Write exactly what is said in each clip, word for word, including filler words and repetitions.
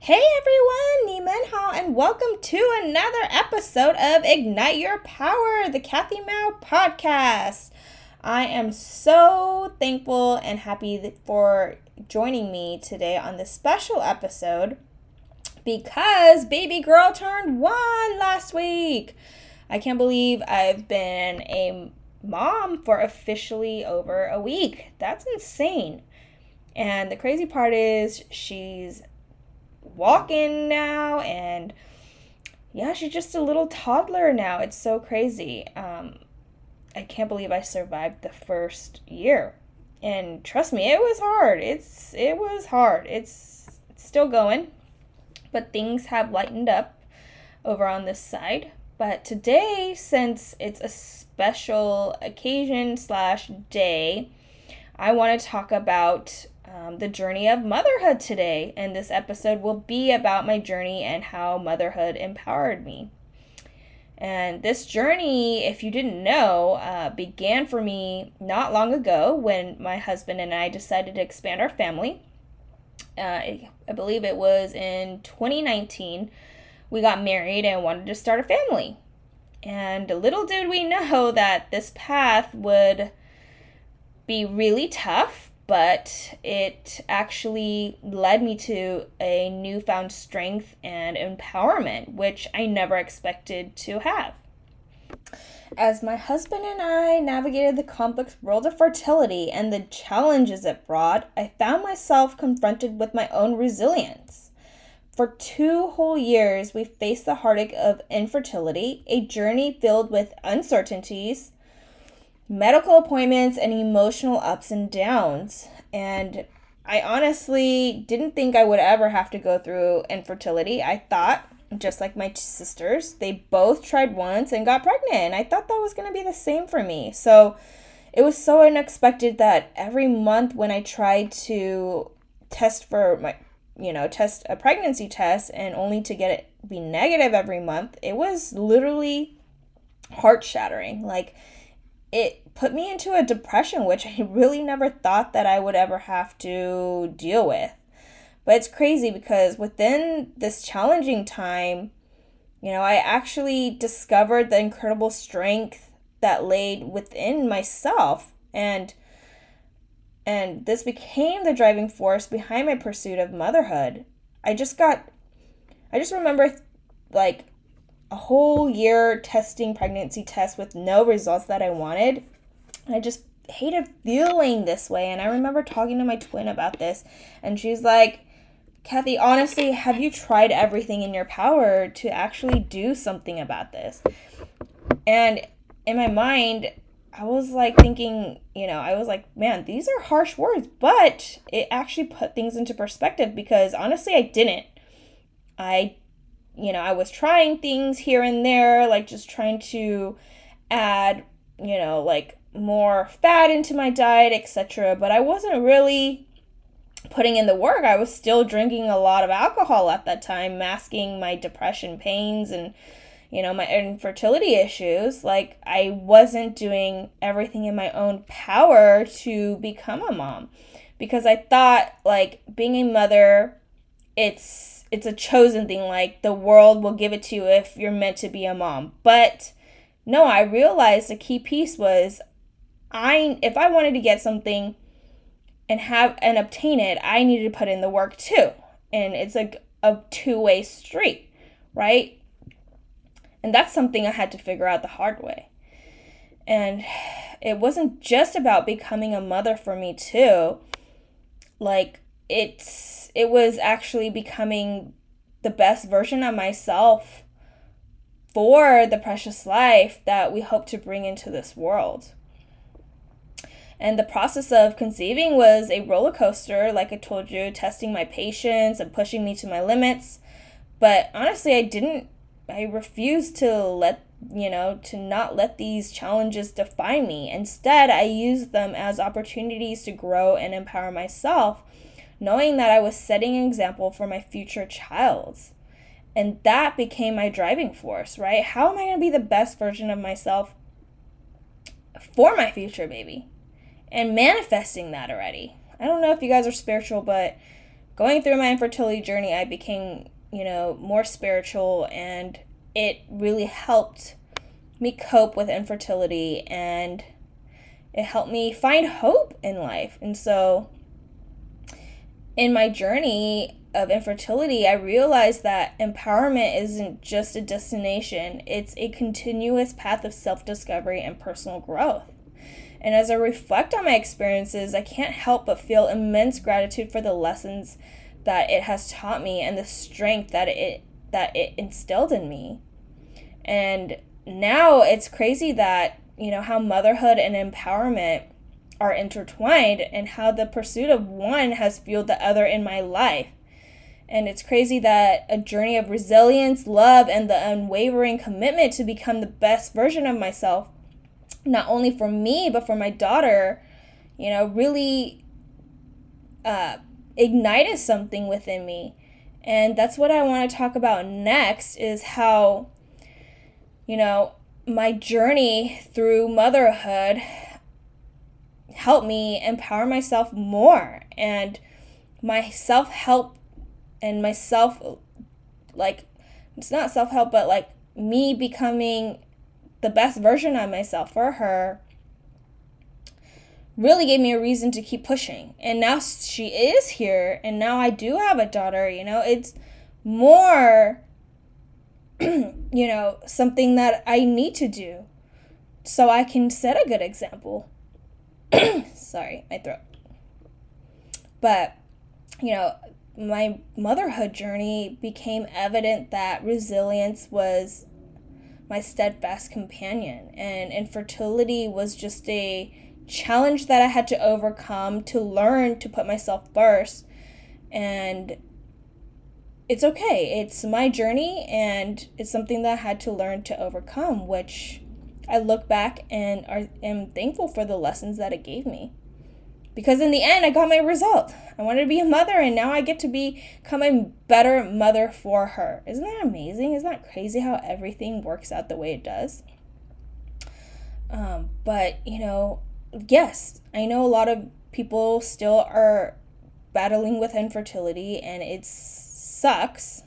Hey everyone, Ni Hao, and welcome to another episode of Ignite Your Power, the Kathy Mou Podcast. I am so thankful and happy for joining me today on this special episode because baby girl turned one last week. I can't believe I've been a mom for officially over a week. That's insane. And the crazy part is she's walking now, and yeah, she's just a little toddler now. It's so crazy. um I can't believe I survived the first year, and trust me, it was hard. It's it was hard. It's, it's still going, but things have lightened up over on this side. But today, since it's a special occasion slash day, I want to talk about Um, the journey of motherhood today, and this episode will be about my journey and how motherhood empowered me. And this journey, if you didn't know, uh, began for me not long ago when my husband and I decided to expand our family. Uh, I, I believe it was in twenty nineteen. We got married and wanted to start a family. And little did we know that this path would be really tough, but it actually led me to a newfound strength and empowerment, which I never expected to have. As my husband and I navigated the complex world of fertility and the challenges it brought, I found myself confronted with my own resilience. For two whole years, we faced the heartache of infertility, a journey filled with uncertainties, medical appointments, and emotional ups and downs. And I honestly didn't think I would ever have to go through infertility. I thought, just like my sisters, they both tried once and got pregnant, and I thought that was going to be the same for me. So it was so unexpected that every month when I tried to test for my, you know, test a pregnancy test and only to get it be negative every month, it was literally heart-shattering. Like, it put me into a depression, which I really never thought that I would ever have to deal with. But it's crazy because within this challenging time, you know, I actually discovered the incredible strength that laid within myself. And, and this became the driving force behind my pursuit of motherhood. I just got, I just remember like, a whole year testing pregnancy tests with no results that I wanted. I just hated feeling this way. And I remember talking to my twin about this, and she's like, Kathy, honestly, have you tried everything in your power to actually do something about this? And in my mind, I was like thinking, you know, I was like, man, these are harsh words, but it actually put things into perspective because honestly, I didn't. I You know, I was trying things here and there, like just trying to add, you know, like more fat into my diet, et cetera. But I wasn't really putting in the work. I was still drinking a lot of alcohol at that time, masking my depression pains and, you know, my infertility issues. Like, I wasn't doing everything in my own power to become a mom because I thought, like, being a mother, it's, It's a chosen thing, like the world will give it to you if you're meant to be a mom. But no, I realized the key piece was I if I wanted to get something and have and obtain it, I needed to put in the work too. And it's like a two-way street, right? And that's something I had to figure out the hard way. And it wasn't just about becoming a mother for me too. Like it's It was actually becoming the best version of myself for the precious life that we hope to bring into this world. And the process of conceiving was a roller coaster, like I told you, testing my patience and pushing me to my limits. But honestly, I didn't, I refused to let, you know, to not let these challenges define me. Instead, I used them as opportunities to grow and empower myself, knowing that I was setting an example for my future child. And that became my driving force, right? How am I going to be the best version of myself for my future baby? And manifesting that already. I don't know if you guys are spiritual, but going through my infertility journey, I became, you know, more spiritual, and it really helped me cope with infertility, and it helped me find hope in life. And so in my journey of infertility, I realized that empowerment isn't just a destination, it's a continuous path of self-discovery and personal growth. And as I reflect on my experiences, I can't help but feel immense gratitude for the lessons that it has taught me and the strength that it that it instilled in me. And now it's crazy that, you know, how motherhood and empowerment are intertwined, and how the pursuit of one has fueled the other in my life. And it's crazy that a journey of resilience, love, and the unwavering commitment to become the best version of myself, not only for me, but for my daughter, you know, really uh, ignited something within me. And that's what I want to talk about next, is how, you know, my journey through motherhood helped me empower myself more, and my self-help and my self, like, it's not self-help, but like me becoming the best version of myself for her really gave me a reason to keep pushing. And now she is here, and now I do have a daughter, you know, it's more, you know, something that I need to do so I can set a good example. Sorry, my throat. But, you know, my motherhood journey became evident that resilience was my steadfast companion, and infertility was just a challenge that I had to overcome to learn to put myself first. And it's okay, it's my journey, and it's something that I had to learn to overcome, which I look back and are, am thankful for the lessons that it gave me, because in the end I got my result. I wanted to be a mother, and now I get to become a better mother for her. Isn't that amazing? Isn't that crazy how everything works out the way it does? Um, but, you know, yes, I know a lot of people still are battling with infertility, and it sucks,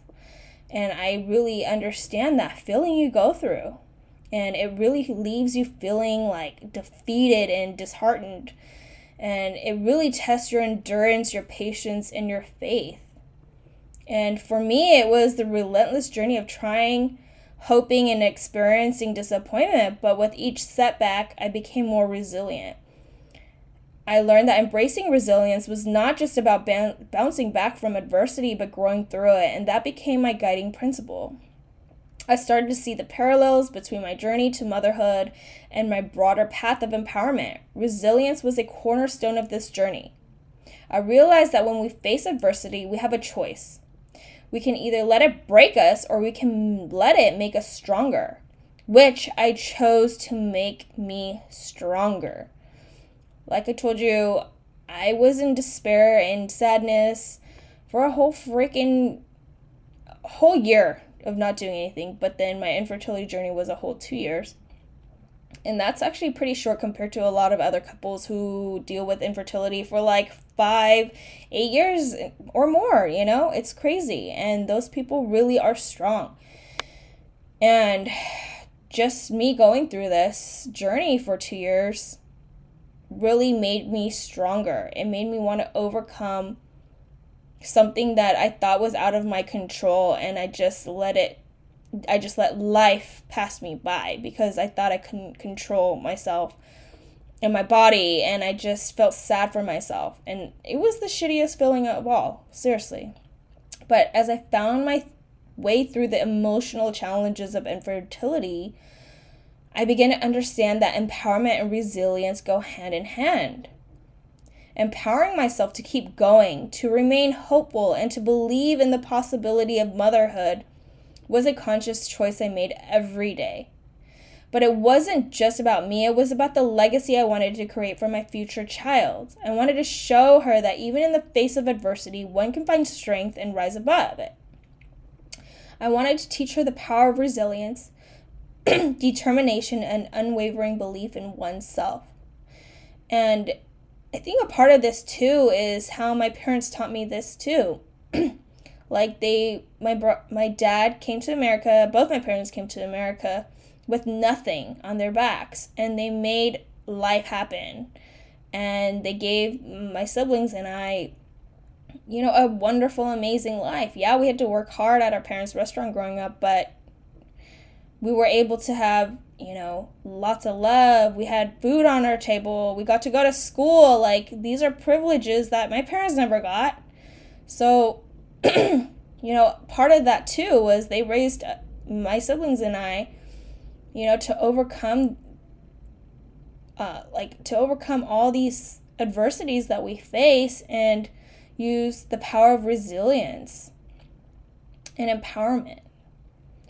and I really understand that feeling you go through. And it really leaves you feeling like defeated and disheartened. And it really tests your endurance, your patience, and your faith. And for me, it was the relentless journey of trying, hoping, and experiencing disappointment. But with each setback, I became more resilient. I learned that embracing resilience was not just about ba- bouncing back from adversity, but growing through it. And that became my guiding principle. I started to see the parallels between my journey to motherhood and my broader path of empowerment. Resilience was a cornerstone of this journey. I realized that when we face adversity, we have a choice. We can either let it break us, or we can let it make us stronger, which I chose to make me stronger. Like I told you, I was in despair and sadness for a whole freaking whole year of not doing anything, but then my infertility journey was a whole two years. And that's actually pretty short compared to a lot of other couples who deal with infertility for like five, eight years or more, you know? It's crazy. And those people really are strong. And just me going through this journey for two years really made me stronger. It made me want to overcome something that I thought was out of my control, and I just let it, I just let life pass me by, because I thought I couldn't control myself and my body, and I just felt sad for myself, and it was the shittiest feeling of all, seriously. But as I found my way through the emotional challenges of infertility, I began to understand that empowerment and resilience go hand in hand. Empowering myself to keep going, to remain hopeful, and to believe in the possibility of motherhood was a conscious choice I made every day. But it wasn't just about me, it was about the legacy I wanted to create for my future child. I wanted to show her that even in the face of adversity, one can find strength and rise above it. I wanted to teach her the power of resilience, determination, and unwavering belief in oneself. And I think a part of this too is how my parents taught me this too. Like they, my bro, my dad came to America, both my parents came to America with nothing on their backs, and they made life happen. And they gave my siblings and I, you know, a wonderful, amazing life. Yeah, we had to work hard at our parents' restaurant growing up, but we were able to have, you know, lots of love. We had food on our table. We got to go to school. Like, these are privileges that my parents never got. So, you know, part of that too was they raised my siblings and I, you know, to overcome, uh, like to overcome all these adversities that we face and use the power of resilience and empowerment.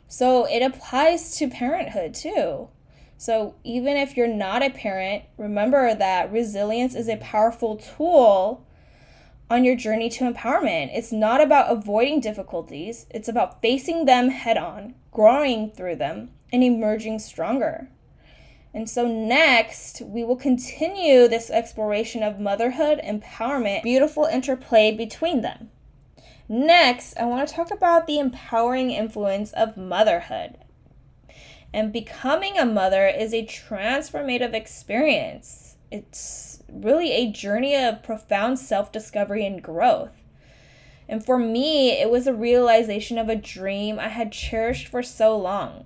So it applies to parenthood too. So even if you're not a parent, remember that resilience is a powerful tool on your journey to empowerment. It's not about avoiding difficulties. It's about facing them head on, growing through them, and emerging stronger. And so next, we will continue this exploration of motherhood, empowerment, beautiful interplay between them. Next, I want to talk about the empowering influence of motherhood. And becoming a mother is a transformative experience. It's really a journey of profound self-discovery and growth. And for me, it was a realization of a dream I had cherished for so long.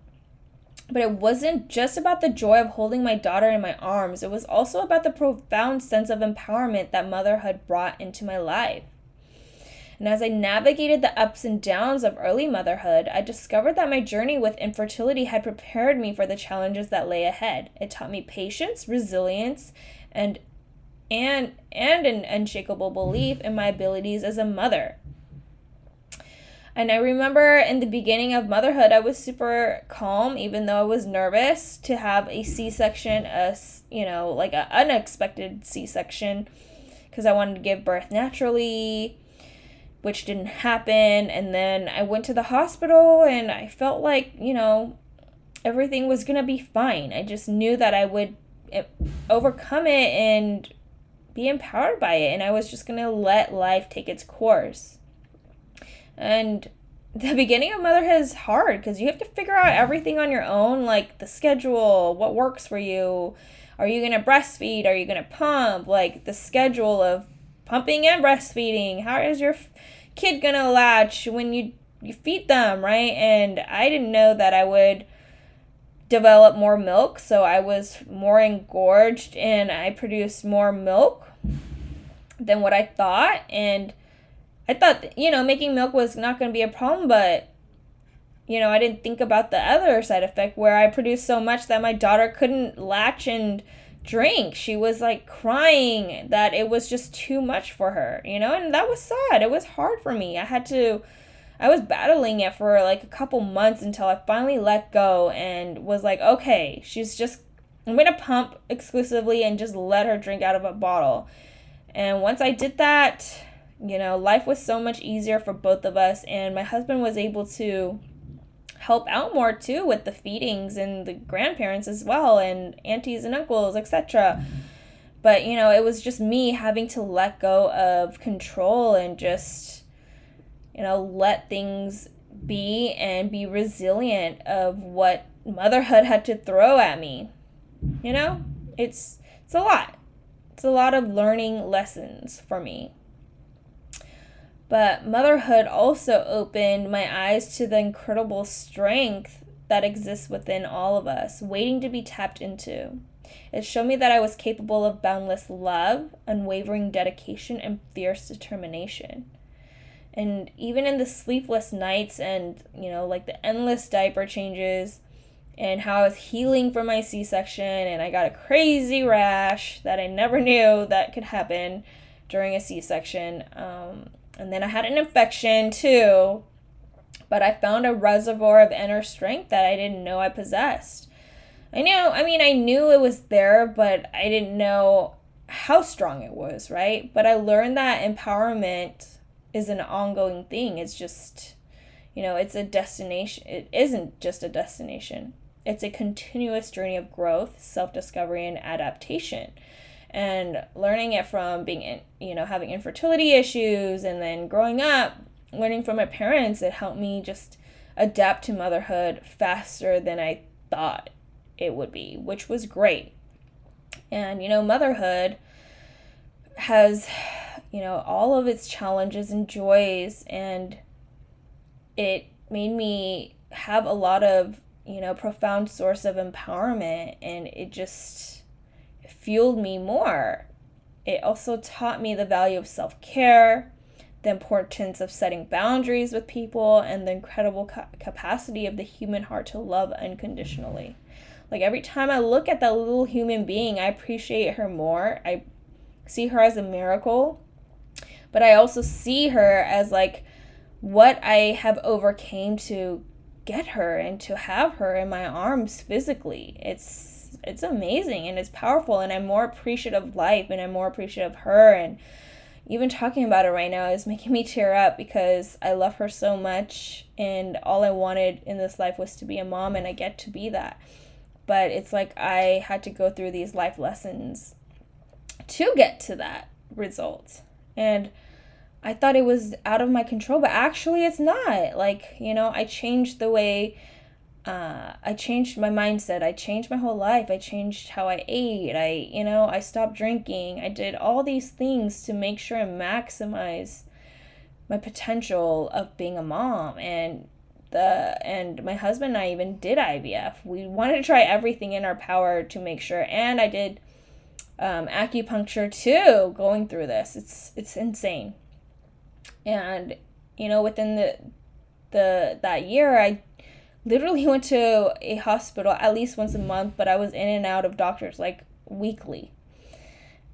But it wasn't just about the joy of holding my daughter in my arms. It was also about the profound sense of empowerment that motherhood brought into my life. And as I navigated the ups and downs of early motherhood, I discovered that my journey with infertility had prepared me for the challenges that lay ahead. It taught me patience, resilience, and and and an unshakable belief in my abilities as a mother. And I remember in the beginning of motherhood, I was super calm, even though I was nervous to have a C-section, a, you know, like an unexpected C-section, because I wanted to give birth naturally, which didn't happen. And then I went to the hospital and I felt like, you know, everything was going to be fine. I just knew that I would overcome it and be empowered by it. And I was just going to let life take its course. And the beginning of motherhood is hard because you have to figure out everything on your own, like the schedule, what works for you. Are you going to breastfeed? Are you going to pump? Like the schedule of pumping and breastfeeding. How is your kid gonna latch when you, you feed them, right? And I didn't know that I would develop more milk, so I was more engorged and I produced more milk than what I thought. And I thought, you know, making milk was not gonna be a problem, but, you know, I didn't think about the other side effect where I produced so much that my daughter couldn't latch and drink. She was like crying that it was just too much for her, you know, and that was sad. It was hard for me. I had to, I was battling it for like a couple months until I finally let go and was like, okay, she's just, I'm going to pump exclusively and just let her drink out of a bottle. And once I did that, you know, life was so much easier for both of us. And my husband was able to help out more too with the feedings and the grandparents as well and aunties and uncles, et cetera. But, you know, it was just me having to let go of control and just, you know, let things be and be resilient of what motherhood had to throw at me. You know, it's it's a lot. It's a lot of learning lessons for me. But motherhood also opened my eyes to the incredible strength that exists within all of us, waiting to be tapped into. It showed me that I was capable of boundless love, unwavering dedication, and fierce determination. And even in the sleepless nights and, you know, like the endless diaper changes and how I was healing from my C-section and I got a crazy rash that I never knew that could happen during a C-section, um... And then I had an infection too, but I found a reservoir of inner strength that I didn't know I possessed. I know, I mean, I knew it was there, but I didn't know how strong it was, right? But I learned that empowerment is an ongoing thing. It's just, you know, it's a destination. It isn't just a destination. It's a continuous journey of growth, self-discovery, and adaptation. and learning it from being, in, you know, having infertility issues and then growing up, learning from my parents, it helped me just adapt to motherhood faster than I thought it would be, which was great. And, you know, motherhood has, you know, all of its challenges and joys, and it made me have a lot of, you know, profound source of empowerment, and it just fueled me more. It also taught me the value of self-care, the importance of setting boundaries with people, and the incredible ca- capacity of the human heart to love unconditionally. Like, every time I look at that little human being, I appreciate her more. I see her as a miracle, but I also see her as, like, what I have overcame to get her and to have her in my arms physically. It's, it's amazing, and it's powerful, and I'm more appreciative of life, and I'm more appreciative of her, and even talking about it right now is making me tear up because I love her so much, and all I wanted in this life was to be a mom, and I get to be that. But it's like I had to go through these life lessons to get to that result. And I thought it was out of my control, but actually it's not. Like, you know, I changed the way, uh, I changed my mindset. I changed my whole life. I changed how I ate. I, you know, I stopped drinking. I did all these things to make sure I maximize my potential of being a mom. And the, and my husband and I even did I V F. We wanted to try everything in our power to make sure. And I did, um, acupuncture too, going through this. It's, it's insane. And, you know, within the, the, that year, I literally went to a hospital at least once a month, but I was in and out of doctors, like, weekly.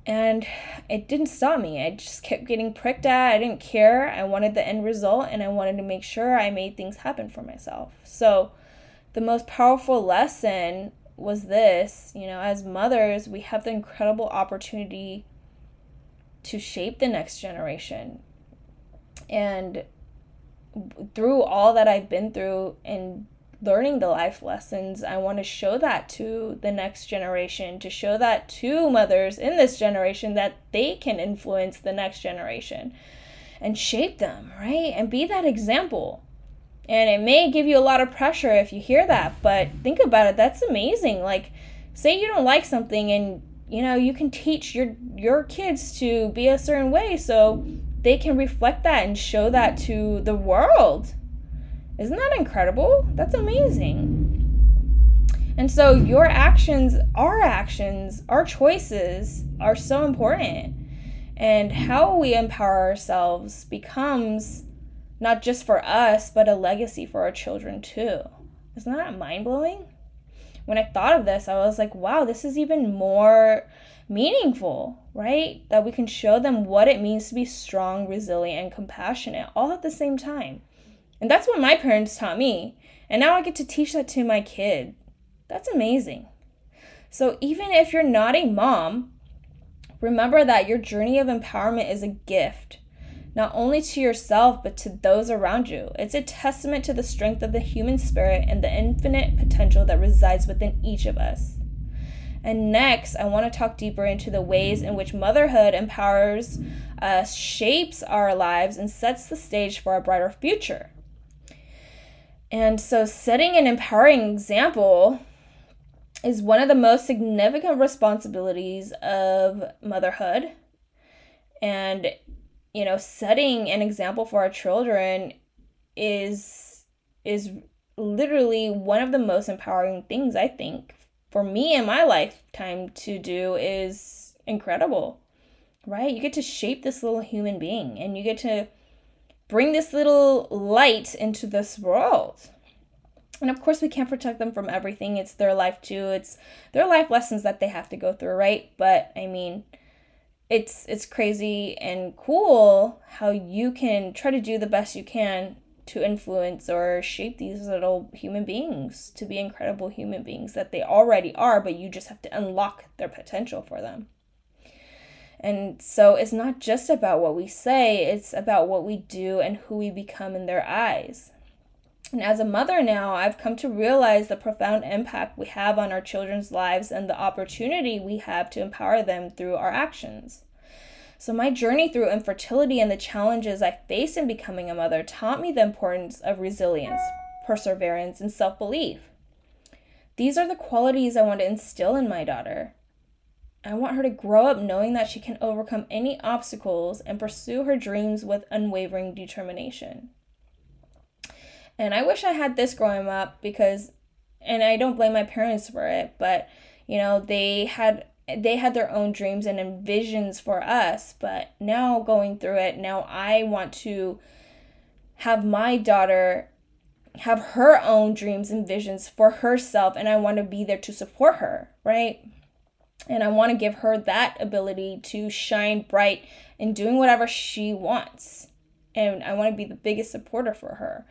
And it didn't stop me. I just kept getting pricked at. I didn't care. I wanted the end result, and I wanted to make sure I made things happen for myself. So the most powerful lesson was this, you know, as mothers, we have the incredible opportunity to shape the next generation. And through all that I've been through and learning the life lessons, I want to show that to the next generation, to show that to mothers in this generation that they can influence the next generation and shape them, right? And be that example. And it may give you a lot of pressure if you hear that, but think about it. That's amazing. Like, say you don't like something, and, you know, you can teach your your kids to be a certain way, so they can reflect that and show that to the world. Isn't that incredible? That's amazing. And so your actions, our actions, our choices are so important. And how we empower ourselves becomes not just for us, but a legacy for our children too. Isn't that mind-blowing? When I thought of this, I was like, wow, this is even more meaningful, right? That we can show them what it means to be strong, resilient, and compassionate all at the same time. And that's what my parents taught me. And now I get to teach that to my kid. That's amazing. So even if you're not a mom, remember that your journey of empowerment is a gift, not only to yourself, but to those around you. It's a testament to the strength of the human spirit and the infinite potential that resides within each of us. And next, I want to talk deeper into the ways in which motherhood empowers us, shapes our lives, and sets the stage for a brighter future. And so setting an empowering example is one of the most significant responsibilities of motherhood. And, you know, setting an example for our children is, is literally one of the most empowering things, I think, for me in my lifetime to do is incredible, right? You get to shape this little human being, and you get to bring this little light into this world. And of course, we can't protect them from everything. It's their life too. It's their life lessons that they have to go through, right? But I mean, it's it's crazy and cool how you can try to do the best you can to influence or shape these little human beings to be incredible human beings that they already are, but you just have to unlock their potential for them. And so it's not just about what we say, it's about what we do and who we become in their eyes. And as a mother now, I've come to realize the profound impact we have on our children's lives and the opportunity we have to empower them through our actions. So my journey through infertility and the challenges I face in becoming a mother taught me the importance of resilience, perseverance, and self-belief. These are the qualities I want to instill in my daughter. I want her to grow up knowing that she can overcome any obstacles and pursue her dreams with unwavering determination. And I wish I had this growing up because, and I don't blame my parents for it, but, you know, they had they had their own dreams and visions for us. But now going through it, now I want to have my daughter have her own dreams and visions for herself, and I want to be there to support her, right? And I want to give her that ability to shine bright in doing whatever she wants. And I want to be the biggest supporter for her.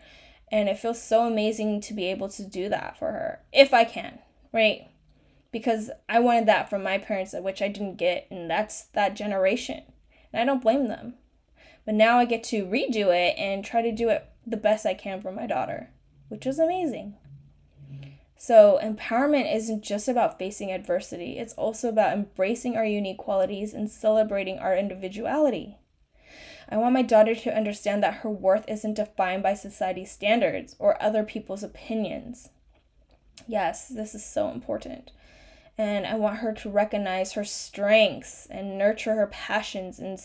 And it feels so amazing to be able to do that for her, if I can, right? Because I wanted that from my parents, which I didn't get, and that's that generation. And I don't blame them. But now I get to redo it and try to do it the best I can for my daughter, which is amazing. So empowerment isn't just about facing adversity. It's also about embracing our unique qualities and celebrating our individuality. I want my daughter to understand that her worth isn't defined by society's standards or other people's opinions. Yes, this is so important. And I want her to recognize her strengths and nurture her passions and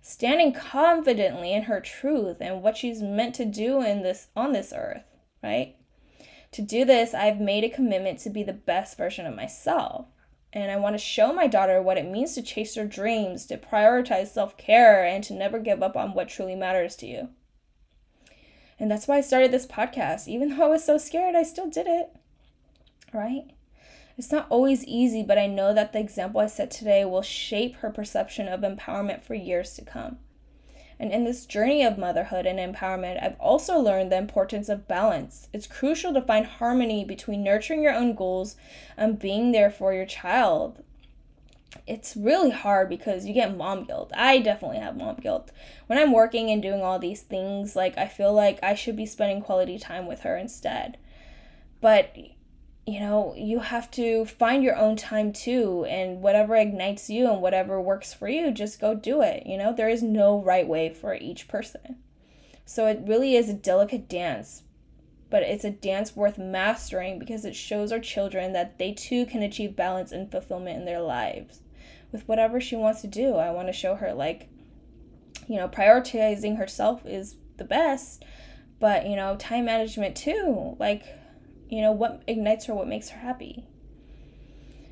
standing confidently in her truth and what she's meant to do in this on this earth, right? To do this, I've made a commitment to be the best version of myself. And I want to show my daughter what it means to chase her dreams, to prioritize self-care, and to never give up on what truly matters to you. And that's why I started this podcast. Even though I was so scared, I still did it, right? It's not always easy, but I know that the example I set today will shape her perception of empowerment for years to come. And in this journey of motherhood and empowerment, I've also learned the importance of balance. It's crucial to find harmony between nurturing your own goals and being there for your child. It's really hard because you get mom guilt. I definitely have mom guilt. When I'm working and doing all these things, like, I feel like I should be spending quality time with her instead. But, you know, you have to find your own time too, and whatever ignites you and whatever works for you, just go do it. You know, there is no right way for each person. So it really is a delicate dance, but it's a dance worth mastering because it shows our children that they too can achieve balance and fulfillment in their lives with whatever she wants to do. I want to show her, like, you know, prioritizing herself is the best, but, you know, time management too, like, you know, what ignites her, what makes her happy.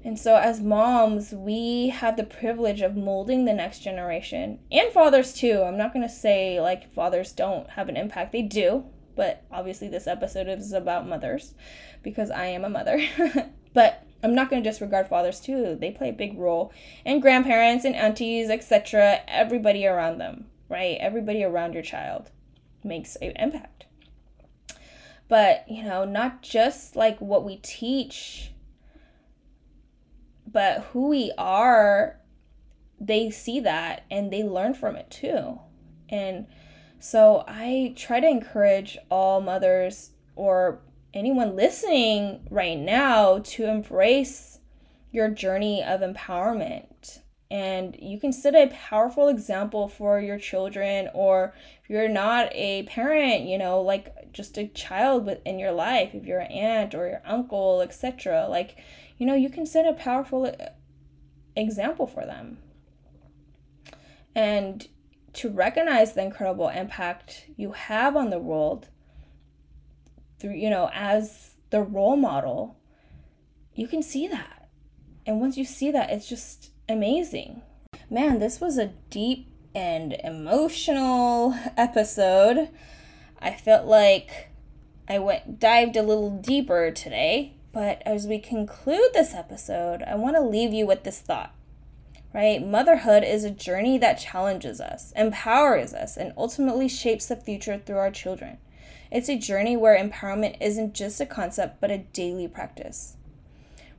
And so as moms, we have the privilege of molding the next generation, and fathers too. I'm not going to say like fathers don't have an impact. They do. But obviously this episode is about mothers because I am a mother. But I'm not going to disregard fathers too. They play a big role. And grandparents and aunties, et cetera. Everybody around them, right? Everybody around your child makes an impact. But, you know, not just like what we teach, but who we are, they see that and they learn from it too. And so I try to encourage all mothers or anyone listening right now to embrace your journey of empowerment. And you can set a powerful example for your children, or if you're not a parent, you know, like just a child within your life, if you're an aunt or your uncle, et cetera. Like, you know, you can set a powerful example for them. And to recognize the incredible impact you have on the world through, you know, as the role model, you can see that. And once you see that, it's just amazing. Man, this was a deep and emotional episode. I felt like I went dived a little deeper today, but as we conclude this episode, I want to leave you with this thought, right? Motherhood is a journey that challenges us, empowers us, and ultimately shapes the future through our children. It's a journey where empowerment isn't just a concept, but a daily practice.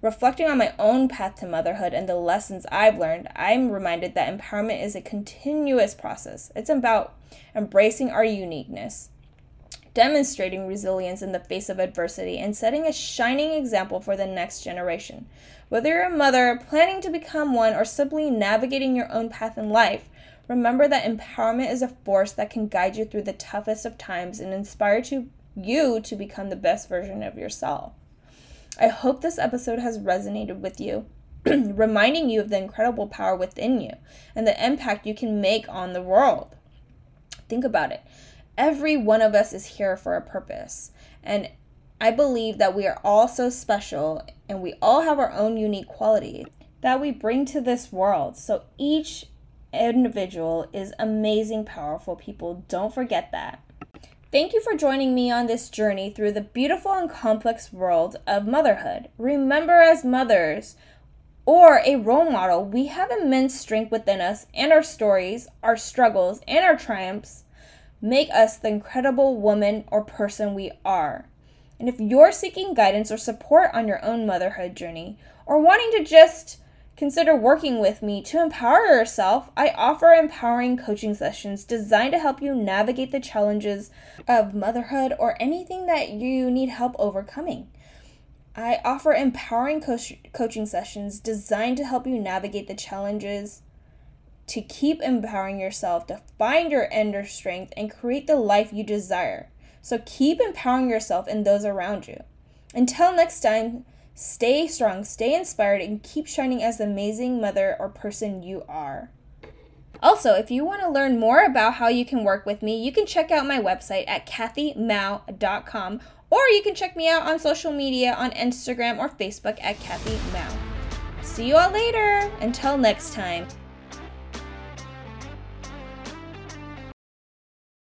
Reflecting on my own path to motherhood and the lessons I've learned, I'm reminded that empowerment is a continuous process. It's about embracing our uniqueness, demonstrating resilience in the face of adversity, and setting a shining example for the next generation. Whether you're a mother, planning to become one, or simply navigating your own path in life, remember that empowerment is a force that can guide you through the toughest of times and inspire to, you to become the best version of yourself. I hope this episode has resonated with you, reminding you of the incredible power within you and the impact you can make on the world. Think about it. Every one of us is here for a purpose, and I believe that we are all so special and we all have our own unique quality that we bring to this world. So each individual is amazing, powerful people. Don't forget that. Thank you for joining me on this journey through the beautiful and complex world of motherhood. Remember, as mothers or a role model, we have immense strength within us, and our stories, our struggles, and our triumphs make us the incredible woman or person we are. And if you're seeking guidance or support on your own motherhood journey, or wanting to just consider working with me to empower yourself, I offer empowering coaching sessions designed to help you navigate the challenges of motherhood or anything that you need help overcoming. I offer empowering co- coaching sessions designed to help you navigate the challenges, to keep empowering yourself, to find your inner strength, and create the life you desire. So keep empowering yourself and those around you. Until next time, stay strong, stay inspired, and keep shining as the amazing mother or person you are. Also, if you want to learn more about how you can work with me, you can check out my website at kathy mou dot com, or you can check me out on social media on Instagram or Facebook at Kathy Mou. See you all later. Until next time.